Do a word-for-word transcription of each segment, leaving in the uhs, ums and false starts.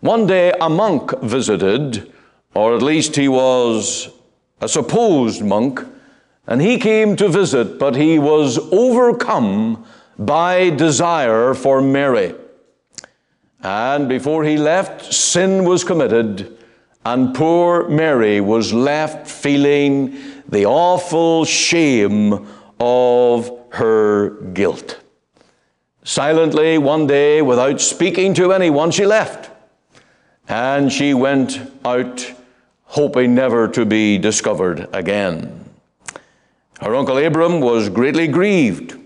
One day a monk visited, or at least he was a supposed monk, and he came to visit, but he was overcome by desire for Mary. And before he left, sin was committed, and poor Mary was left feeling the awful shame of her guilt. Silently, one day, without speaking to anyone, she left. And she went out, hoping never to be discovered again. Her uncle Abram was greatly grieved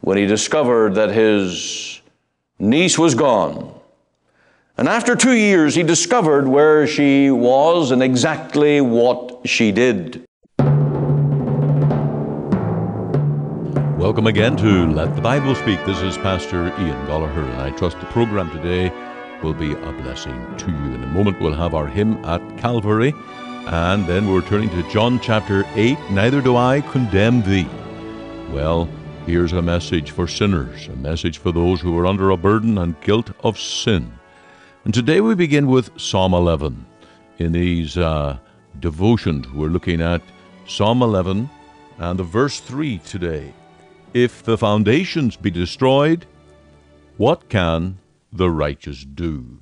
when he discovered that his niece was gone. And after two years, he discovered where she was and exactly what she did. Welcome again to Let the Bible Speak. This is Pastor Ian Goligher, and I trust the program today will be a blessing to you. In a moment, we'll have our hymn at Calvary, and then we're turning to John chapter eight, Neither do I condemn thee. Well, here's a message for sinners, a message for those who are under a burden and guilt of sin. And today we begin with Psalm eleven. In these uh, devotions, we're looking at Psalm eleven and the verse three today. If the foundations be destroyed, what can the righteous do?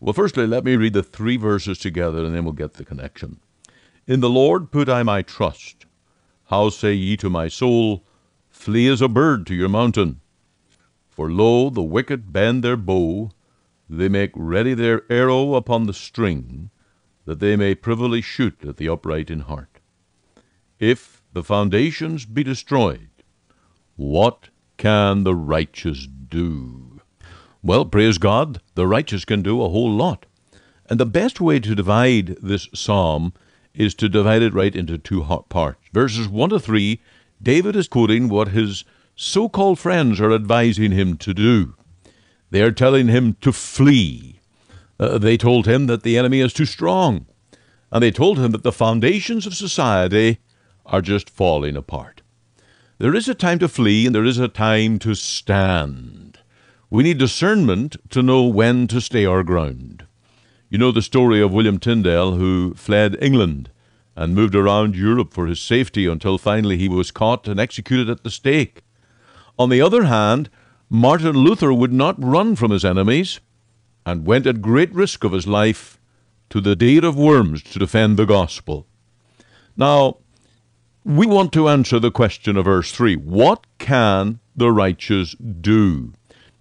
Well, firstly, let me read the three verses together, and then we'll get the connection. In the Lord put I my trust. How say ye to my soul, flee as a bird to your mountain? For lo, the wicked bend their bow, they make ready their arrow upon the string, that they may privily shoot at the upright in heart. If the foundations be destroyed, what can the righteous do? Well, praise God, the righteous can do a whole lot. And the best way to divide this psalm is to divide it right into two parts. Verses one to three, David is quoting what his so-called friends are advising him to do. They are telling him to flee. Uh, they told him that the enemy is too strong. And they told him that the foundations of society are just falling apart. There is a time to flee and there is a time to stand. We need discernment to know when to stay our ground. You know the story of William Tyndale, who fled England and moved around Europe for his safety until finally he was caught and executed at the stake. On the other hand, Martin Luther would not run from his enemies and went at great risk of his life to the Diet of Worms to defend the gospel. Now, we want to answer the question of verse three, what can the righteous do?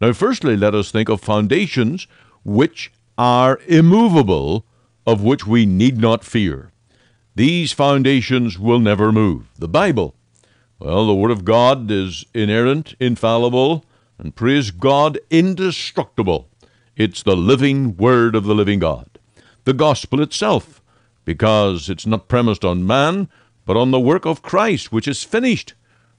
Now, firstly, let us think of foundations which are immovable, of which we need not fear. These foundations will never move. The Bible, well, the Word of God is inerrant, infallible, and praise God, indestructible. It's the living Word of the living God. The gospel itself, because it's not premised on man, but on the work of Christ, which is finished.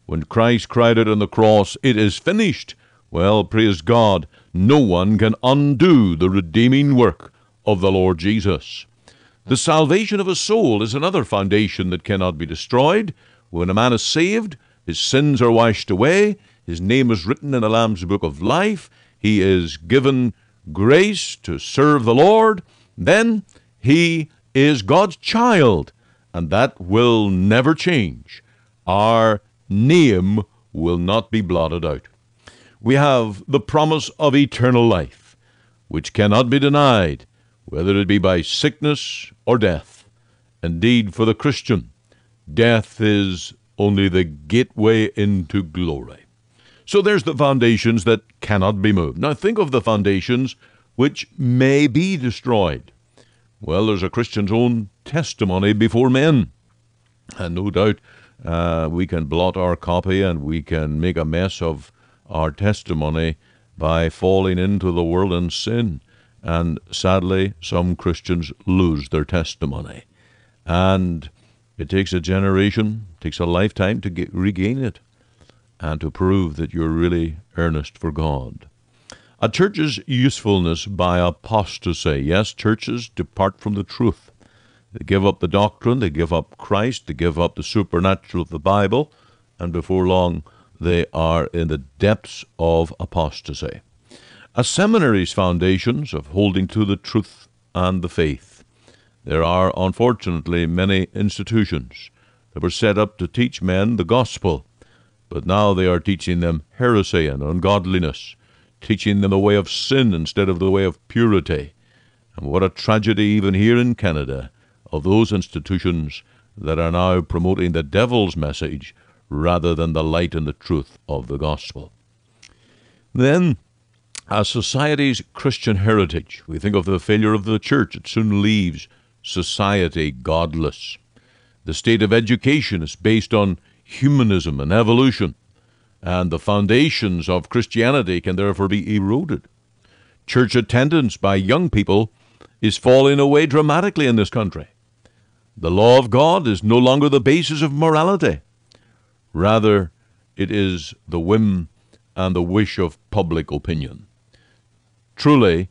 When Christ cried out on the cross, it is finished. Well, praise God, no one can undo the redeeming work of the Lord Jesus. The salvation of a soul is another foundation that cannot be destroyed. When a man is saved, his sins are washed away, his name is written in the Lamb's Book of Life, he is given grace to serve the Lord, then he is God's child, and that will never change. Our name will not be blotted out. We have the promise of eternal life, which cannot be denied, whether it be by sickness or death. Indeed, for the Christian, death is only the gateway into glory. So there's the foundations that cannot be moved. Now think of the foundations which may be destroyed. Well, there's a Christian's own testimony before men. And no doubt uh, we can blot our copy and we can make a mess of our testimony by falling into the world and sin. And sadly, some Christians lose their testimony. And it takes a generation, takes a lifetime to get, regain it and to prove that you're really earnest for God. A church's usefulness by apostasy. Yes, churches depart from the truth. They give up the doctrine, they give up Christ, they give up the supernatural of the Bible, and before long they are in the depths of apostasy. A seminary's foundations of holding to the truth and the faith. There are, unfortunately, many institutions that were set up to teach men the gospel, but now they are teaching them heresy and ungodliness, teaching them the way of sin instead of the way of purity. And what a tragedy even here in Canada of those institutions that are now promoting the devil's message rather than the light and the truth of the gospel. Then, as society's Christian heritage, we think of the failure of the church. It soon leaves society godless. The state of education is based on humanism and evolution, and the foundations of Christianity can therefore be eroded. Church attendance by young people is falling away dramatically in this country. The law of God is no longer the basis of morality. Rather, it is the whim and the wish of public opinion. Truly,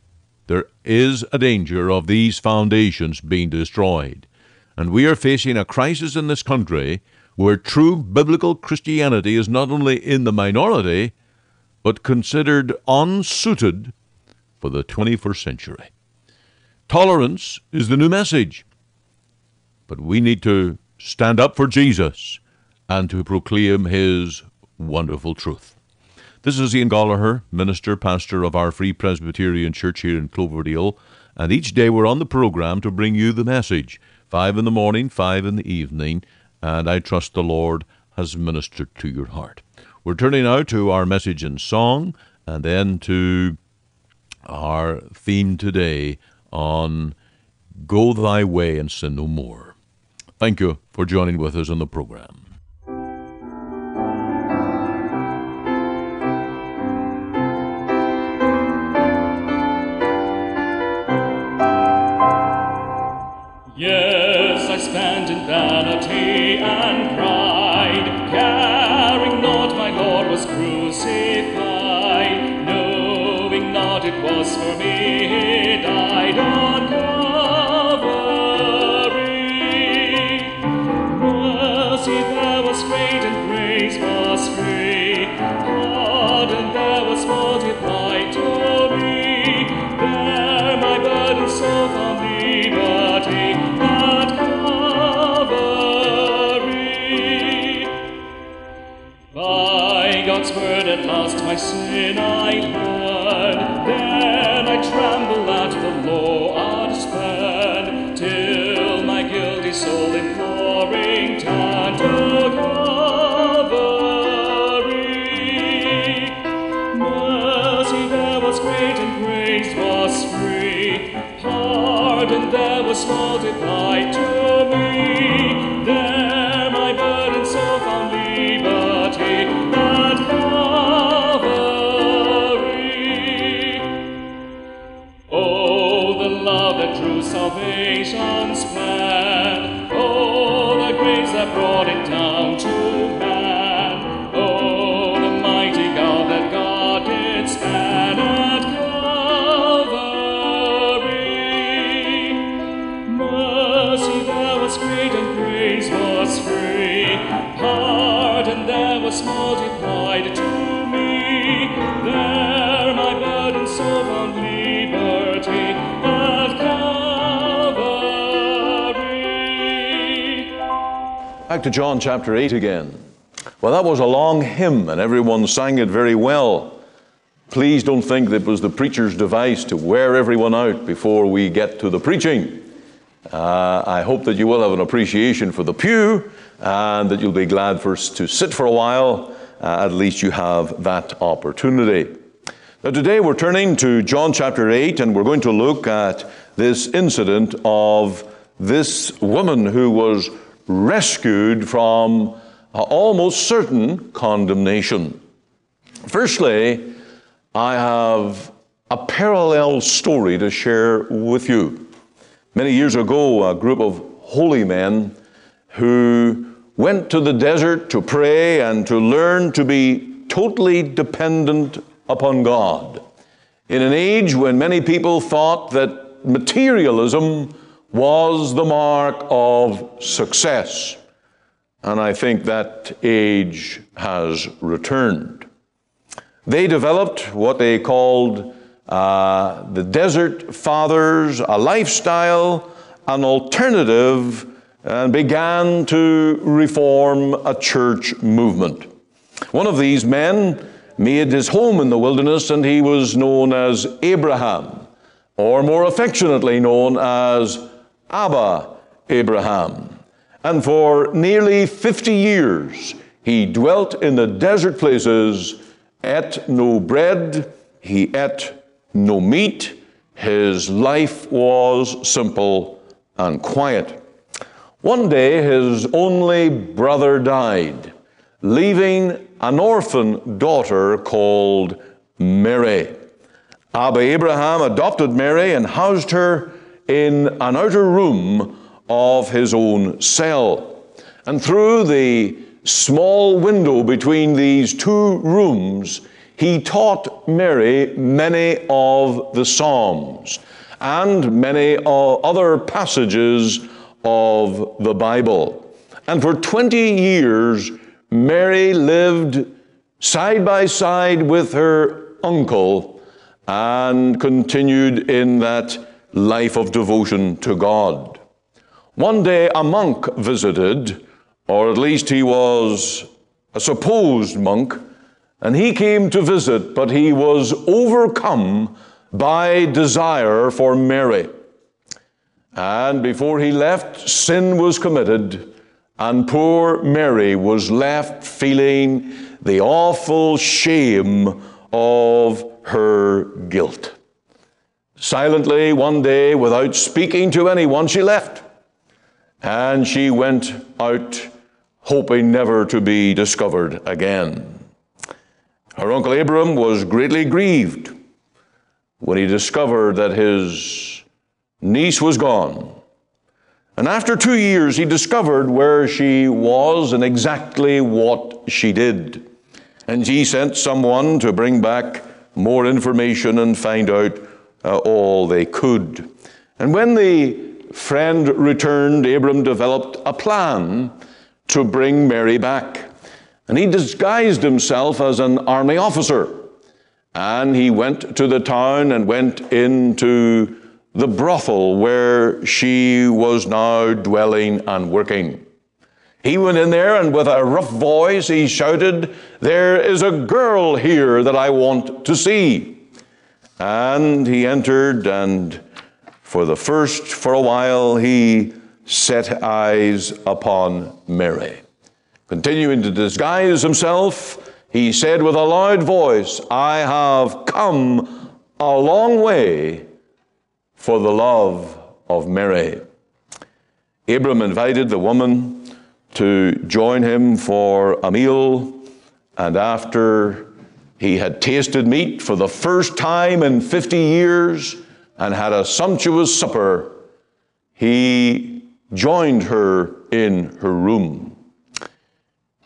there is a danger of these foundations being destroyed, and we are facing a crisis in this country where true biblical Christianity is not only in the minority, but considered unsuited for the twenty-first century. Tolerance is the new message. But we need to stand up for Jesus and to proclaim his wonderful truth. This is Ian Goligher, minister, pastor of our Free Presbyterian Church here in Cloverdale, and each day we're on the program to bring you the message, five in the morning, five in the evening, and I trust the Lord has ministered to your heart. We're turning now to our message in song, and then to our theme today on Go Thy Way and Sin No More. Thank you for joining with us on the program. Yes, I spend in vanity and pride, caring not my Lord was crucified, knowing not it was for me he died on Calvary. Was free, pardon there was multiplied to me. There my burden so found liberty at Calvary. By God's word at last my sin I heard. Then I tremble at the Lord's word, till my guilty soul imploring turned to God. Was free, pardon there was multiplied to me. There my burden so found liberty at Calvary. Oh, the love that drew salvation's plan! Oh, the grace that brought it down to man! Oh, the mighty God that got its span at Calvary. Was free, pardon there was multiplied to me. There my burden so found liberty at Calvary. Back to John chapter eight again. Well, that was a long hymn, and everyone sang it very well. Please don't think that it was the preacher's device to wear everyone out before we get to the preaching. Uh, I hope that you will have an appreciation for the pew and that you'll be glad for, to sit for a while. Uh, at least you have that opportunity. Now today we're turning to John chapter eight, and we're going to look at this incident of this woman who was rescued from almost certain condemnation. Firstly, I have a parallel story to share with you. Many years ago, a group of holy men who went to the desert to pray and to learn to be totally dependent upon God. In an age when many people thought that materialism was the mark of success. And I think that age has returned. They developed what they called uh, the Desert Fathers, a lifestyle, an alternative, and began to reform a church movement. One of these men made his home in the wilderness, and he was known as Abraham, or more affectionately known as Abba Abraham. And for nearly fifty years, he dwelt in the desert places, ate no bread, he ate no meat. His life was simple and quiet. One day, his only brother died, leaving an orphan daughter called Mary. Abba Abraham adopted Mary and housed her in an outer room of his own cell. And through the small window between these two rooms, he taught Mary many of the Psalms and many other passages of the Bible. And for twenty years, Mary lived side by side with her uncle and continued in that life of devotion to God. One day a monk visited, or at least he was a supposed monk, and he came to visit, but he was overcome by desire for Mary. And before he left, sin was committed, and poor Mary was left feeling the awful shame of her guilt. Silently, one day, without speaking to anyone, she left. And she went out, hoping never to be discovered again. Her uncle Abram was greatly grieved when he discovered that his niece was gone. And after two years, he discovered where she was and exactly what she did. And he sent someone to bring back more information and find out uh, all they could. And when the friend returned, Abram developed a plan to bring Mary back. And he disguised himself as an army officer. And he went to the town and went into the brothel where she was now dwelling and working. He went in there, and with a rough voice he shouted, "There is a girl here that I want to see." And he entered, and for the first, for a while, he set eyes upon Mary. Continuing to disguise himself, he said with a loud voice, "I have come a long way for the love of Mary." Abram invited the woman to join him for a meal, and after he had tasted meat for the first time in fifty years and had a sumptuous supper, he joined her in her room.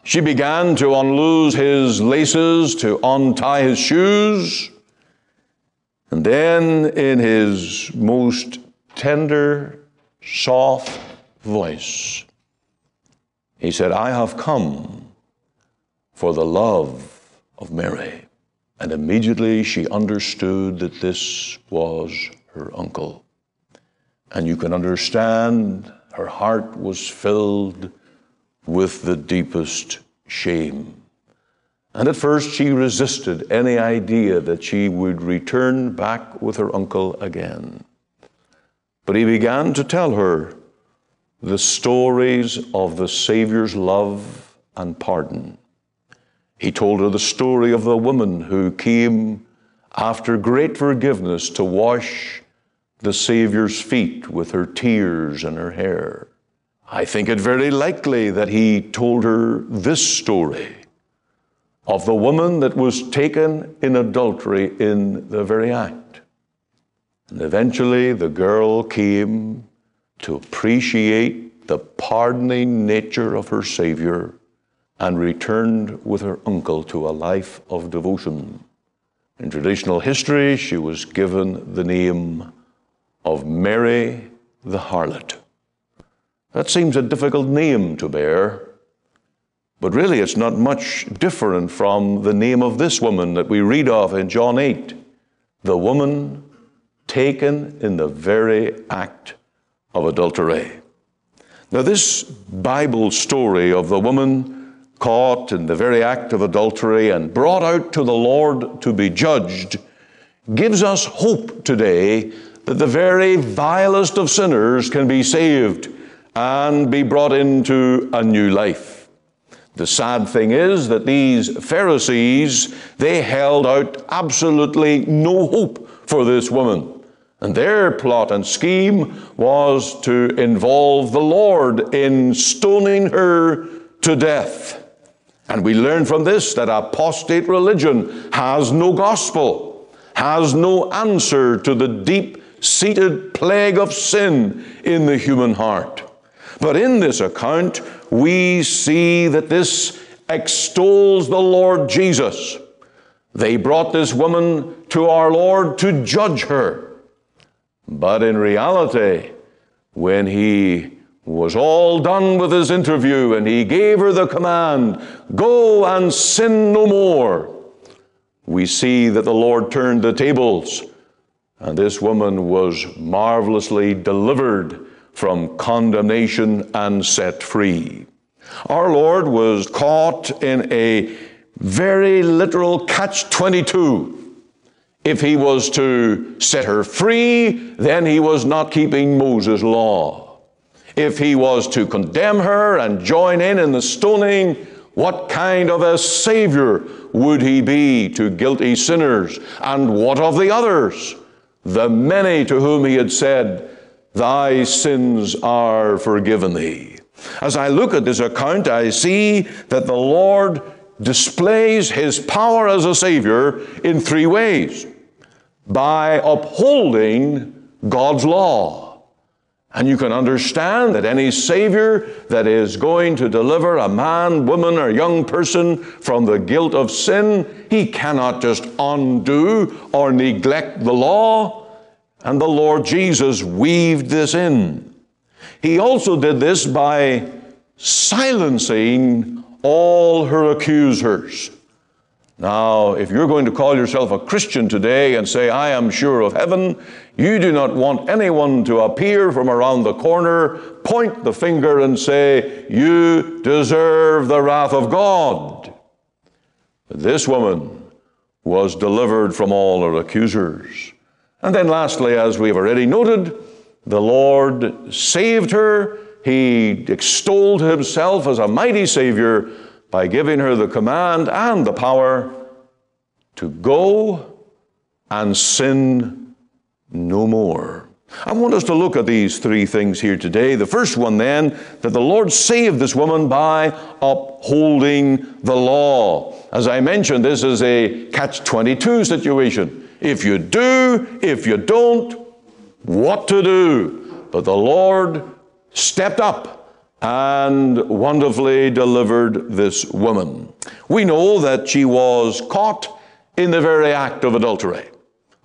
She began to unloose his laces, to untie his shoes, and then, in his most tender, soft voice, he said, "I have come for the love of Mary." And immediately she understood that this was her uncle. And you can understand her heart was filled with the deepest shame. And at first she resisted any idea that she would return back with her uncle again. But he began to tell her the stories of the Savior's love and pardon. He told her the story of the woman who came after great forgiveness to wash the Savior's feet with her tears and her hair. I think it very likely that he told her this story of the woman that was taken in adultery in the very act. And eventually the girl came to appreciate the pardoning nature of her Savior and returned with her uncle to a life of devotion. In traditional history, she was given the name of Mary the Harlot. That seems a difficult name to bear, but really, it's not much different from the name of this woman that we read of in John eight, the woman taken in the very act of adultery. Now, this Bible story of the woman caught in the very act of adultery and brought out to the Lord to be judged gives us hope today that the very vilest of sinners can be saved and be brought into a new life. The sad thing is that these Pharisees, they held out absolutely no hope for this woman. And their plot and scheme was to involve the Lord in stoning her to death. And we learn from this that apostate religion has no gospel, has no answer to the deep-seated plague of sin in the human heart. But in this account, we see that this extols the Lord Jesus. They brought this woman to our Lord to judge her. But in reality, when he was all done with his interview and he gave her the command, go and sin no more, we see that the Lord turned the tables, and this woman was marvelously delivered from condemnation and set free. Our Lord was caught in a very literal catch twenty-two. If he was to set her free, then he was not keeping Moses' law. If he was to condemn her and join in in the stoning, what kind of a savior would he be to guilty sinners? And what of the others, the many to whom he had said, thy sins are forgiven thee? As I look at this account, I see that the Lord displays his power as a savior in three ways. By upholding God's law. And you can understand that any Savior that is going to deliver a man, woman, or young person from the guilt of sin, he cannot just undo or neglect the law. And the Lord Jesus weaved this in. He also did this by silencing all her accusers. Now, if you're going to call yourself a Christian today and say, I am sure of heaven, you do not want anyone to appear from around the corner, point the finger and say, you deserve the wrath of God. This woman was delivered from all her accusers. And then lastly, as we've already noted, the Lord saved her. He extolled himself as a mighty Savior by giving her the command and the power to go and sin no more. I want us to look at these three things here today. The first one then, that the Lord saved this woman by upholding the law. As I mentioned, this is a catch twenty-two situation. If you do, if you don't, what to do? But the Lord stepped up and wonderfully delivered this woman. We know that she was caught in the very act of adultery.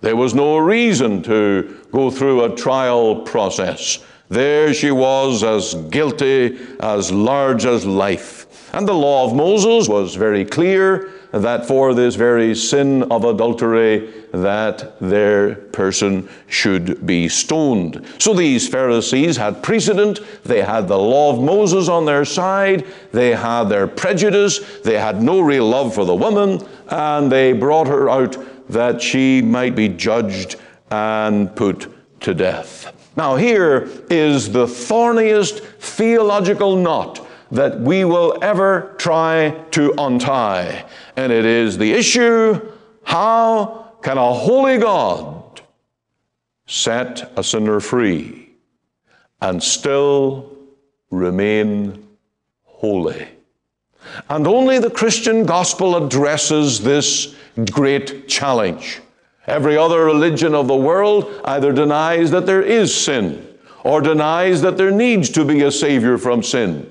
There was no reason to go through a trial process. There she was, as guilty, as large as life. And the law of Moses was very clear that for this very sin of adultery, that their person should be stoned. So these Pharisees had precedent. They had the law of Moses on their side. They had their prejudice. They had no real love for the woman. And they brought her out that she might be judged and put to death. Now here is the thorniest theological knot that we will ever try to untie. And it is the issue, how can a holy God set a sinner free and still remain holy? And only the Christian gospel addresses this great challenge. Every other religion of the world either denies that there is sin or denies that there needs to be a savior from sin.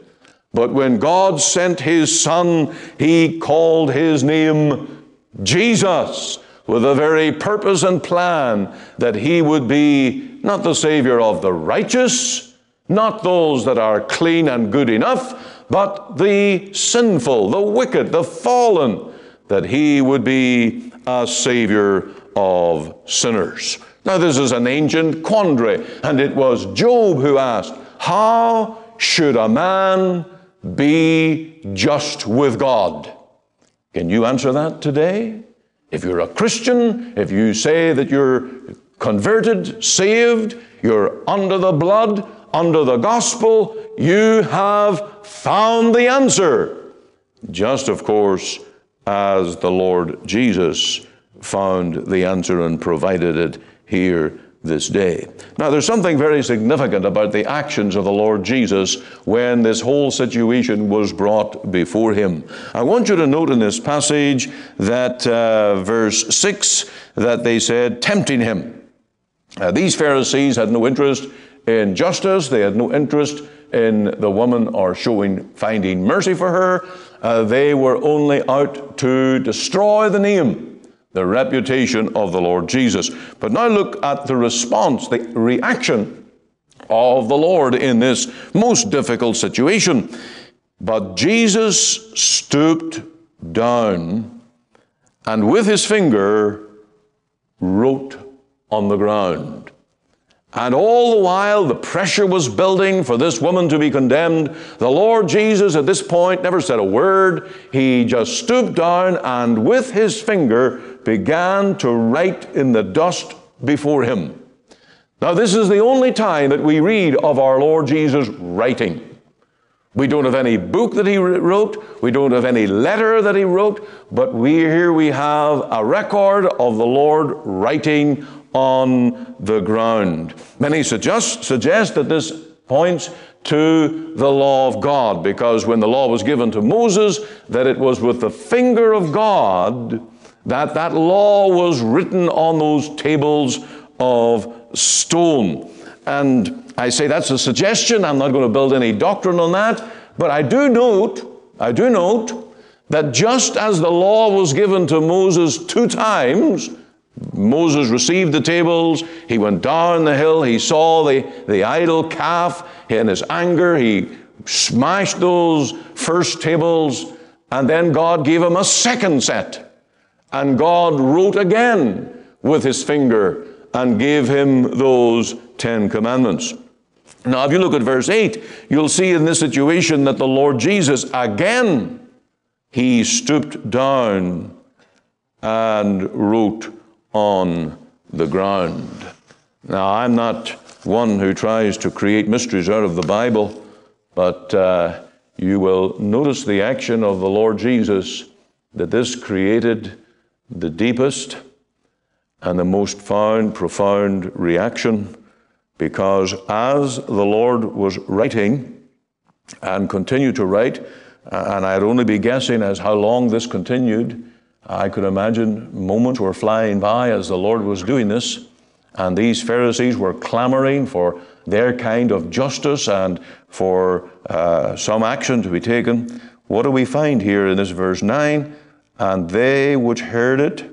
But when God sent his Son, he called his name Jesus, with a very purpose and plan that he would be not the Savior of the righteous, not those that are clean and good enough, but the sinful, the wicked, the fallen, that he would be a Savior of sinners. Now, this is an ancient quandary, and it was Job who asked, how should a man be just with God? Can you answer that today? If you're a Christian, if you say that you're converted, saved, you're under the blood, under the gospel, you have found the answer. Just, of course, as the Lord Jesus found the answer and provided it here this day. Now, there's something very significant about the actions of the Lord Jesus when this whole situation was brought before him. I want you to note in this passage that uh, verse six, that they said, tempting him. Uh, these Pharisees had no interest in justice. They had no interest in the woman or showing, finding mercy for her. Uh, they were only out to destroy the name, the reputation of the Lord Jesus. But now look at the response, the reaction of the Lord in this most difficult situation. But Jesus stooped down and with his finger wrote on the ground. And all the while the pressure was building for this woman to be condemned. The Lord Jesus at this point never said a word. He just stooped down and with his finger began to write in the dust before him. Now, this is the only time that we read of our Lord Jesus writing. We don't have any book that he wrote. We don't have any letter that he wrote. But we, here we have a record of the Lord writing on the ground. Many suggest, suggest that this points to the law of God, because when the law was given to Moses, that it was with the finger of God that that law was written on those tables of stone. And I say that's a suggestion. I'm not going to build any doctrine on that. But I do note, I do note that just as the law was given to Moses two times, Moses received the tables, he went down the hill, he saw the, the idol calf, in his anger he smashed those first tables, and then God gave him a second set. And God wrote again with his finger and gave him those Ten Commandments. Now, if you look at verse eight, you'll see in this situation that the Lord Jesus again, he stooped down and wrote on the ground. Now, I'm not one who tries to create mysteries out of the Bible, but uh, you will notice the action of the Lord Jesus, that this created the deepest and the most found, profound reaction, because as the Lord was writing and continued to write, and I'd only be guessing as how long this continued, I could imagine moments were flying by as the Lord was doing this, and these Pharisees were clamoring for their kind of justice and for uh, some action to be taken. What do we find here in this verse nine? And they which heard it,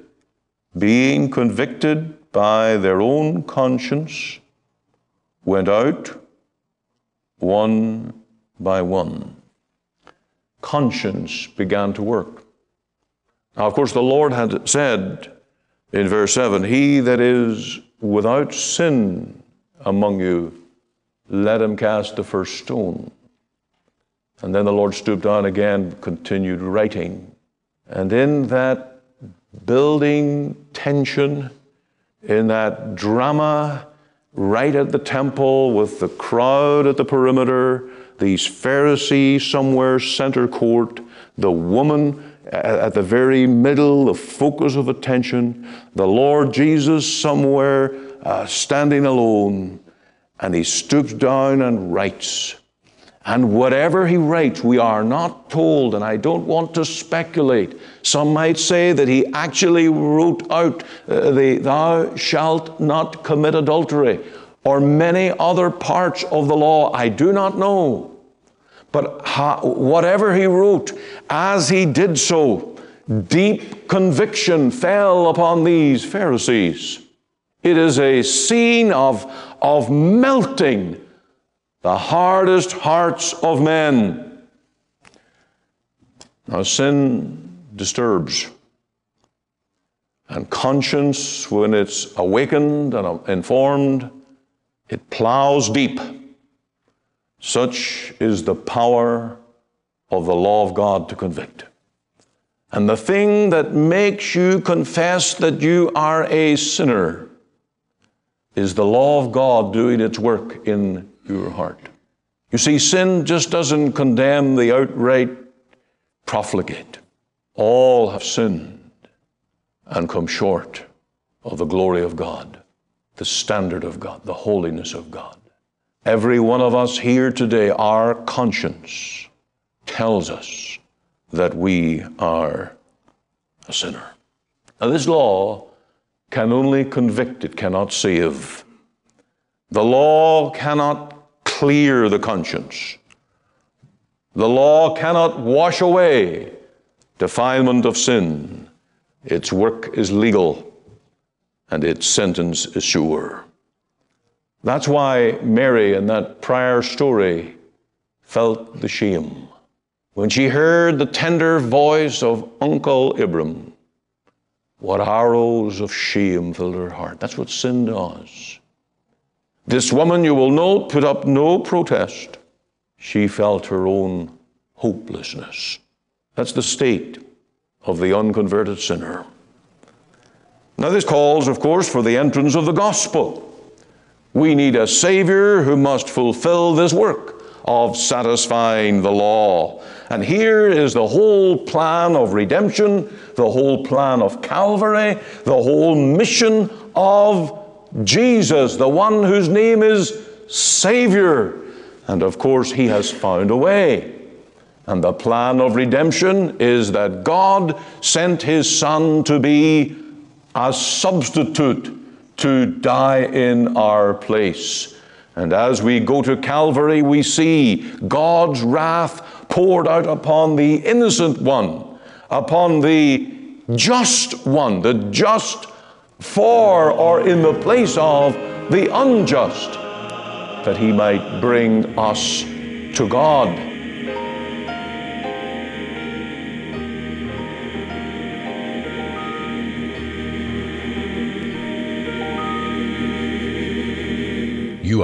being convicted by their own conscience, went out one by one. Conscience began to work. Now, of course, the Lord had said in verse seven, he that is without sin among you, let him cast the first stone. And then the Lord stooped down again, continued writing. And in that building tension, in that drama right at the temple with the crowd at the perimeter, these Pharisees somewhere center court, the woman at the very middle, the focus of attention, the Lord Jesus somewhere uh, standing alone, and he stoops down and writes. And whatever he writes, we are not told, and I don't want to speculate. Some might say that he actually wrote out uh, the thou shalt not commit adultery, or many other parts of the law. I do not know. But ha- whatever he wrote, as he did so, deep conviction fell upon these Pharisees. It is a scene of, of melting the hardest hearts of men. Now, sin disturbs. And conscience, when it's awakened and informed, it plows deep. Such is the power of the law of God to convict. And the thing that makes you confess that you are a sinner is the law of God doing its work in your heart. You see, sin just doesn't condemn the outright profligate. All have sinned and come short of the glory of God, the standard of God, the holiness of God. Every one of us here today, our conscience tells us that we are a sinner. Now, this law can only convict, it cannot save. The law cannot clear the conscience. The law cannot wash away defilement of sin. Its work is legal, and its sentence is sure. That's why Mary in that prior story felt the shame. When she heard the tender voice of Uncle Abram, what arrows of shame filled her heart. That's what sin does. This woman, you will note, put up no protest. She felt her own hopelessness. That's the state of the unconverted sinner. Now, this calls, of course, for the entrance of the gospel. We need a Savior who must fulfill this work of satisfying the law. And here is the whole plan of redemption, the whole plan of Calvary, the whole mission of Jesus, the one whose name is Savior. And of course, he has found a way. And the plan of redemption is that God sent his Son to be a substitute, to die in our place. And as we go to Calvary, we see God's wrath poured out upon the innocent one, upon the just one, the just for or in the place of the unjust, that he might bring us to God. You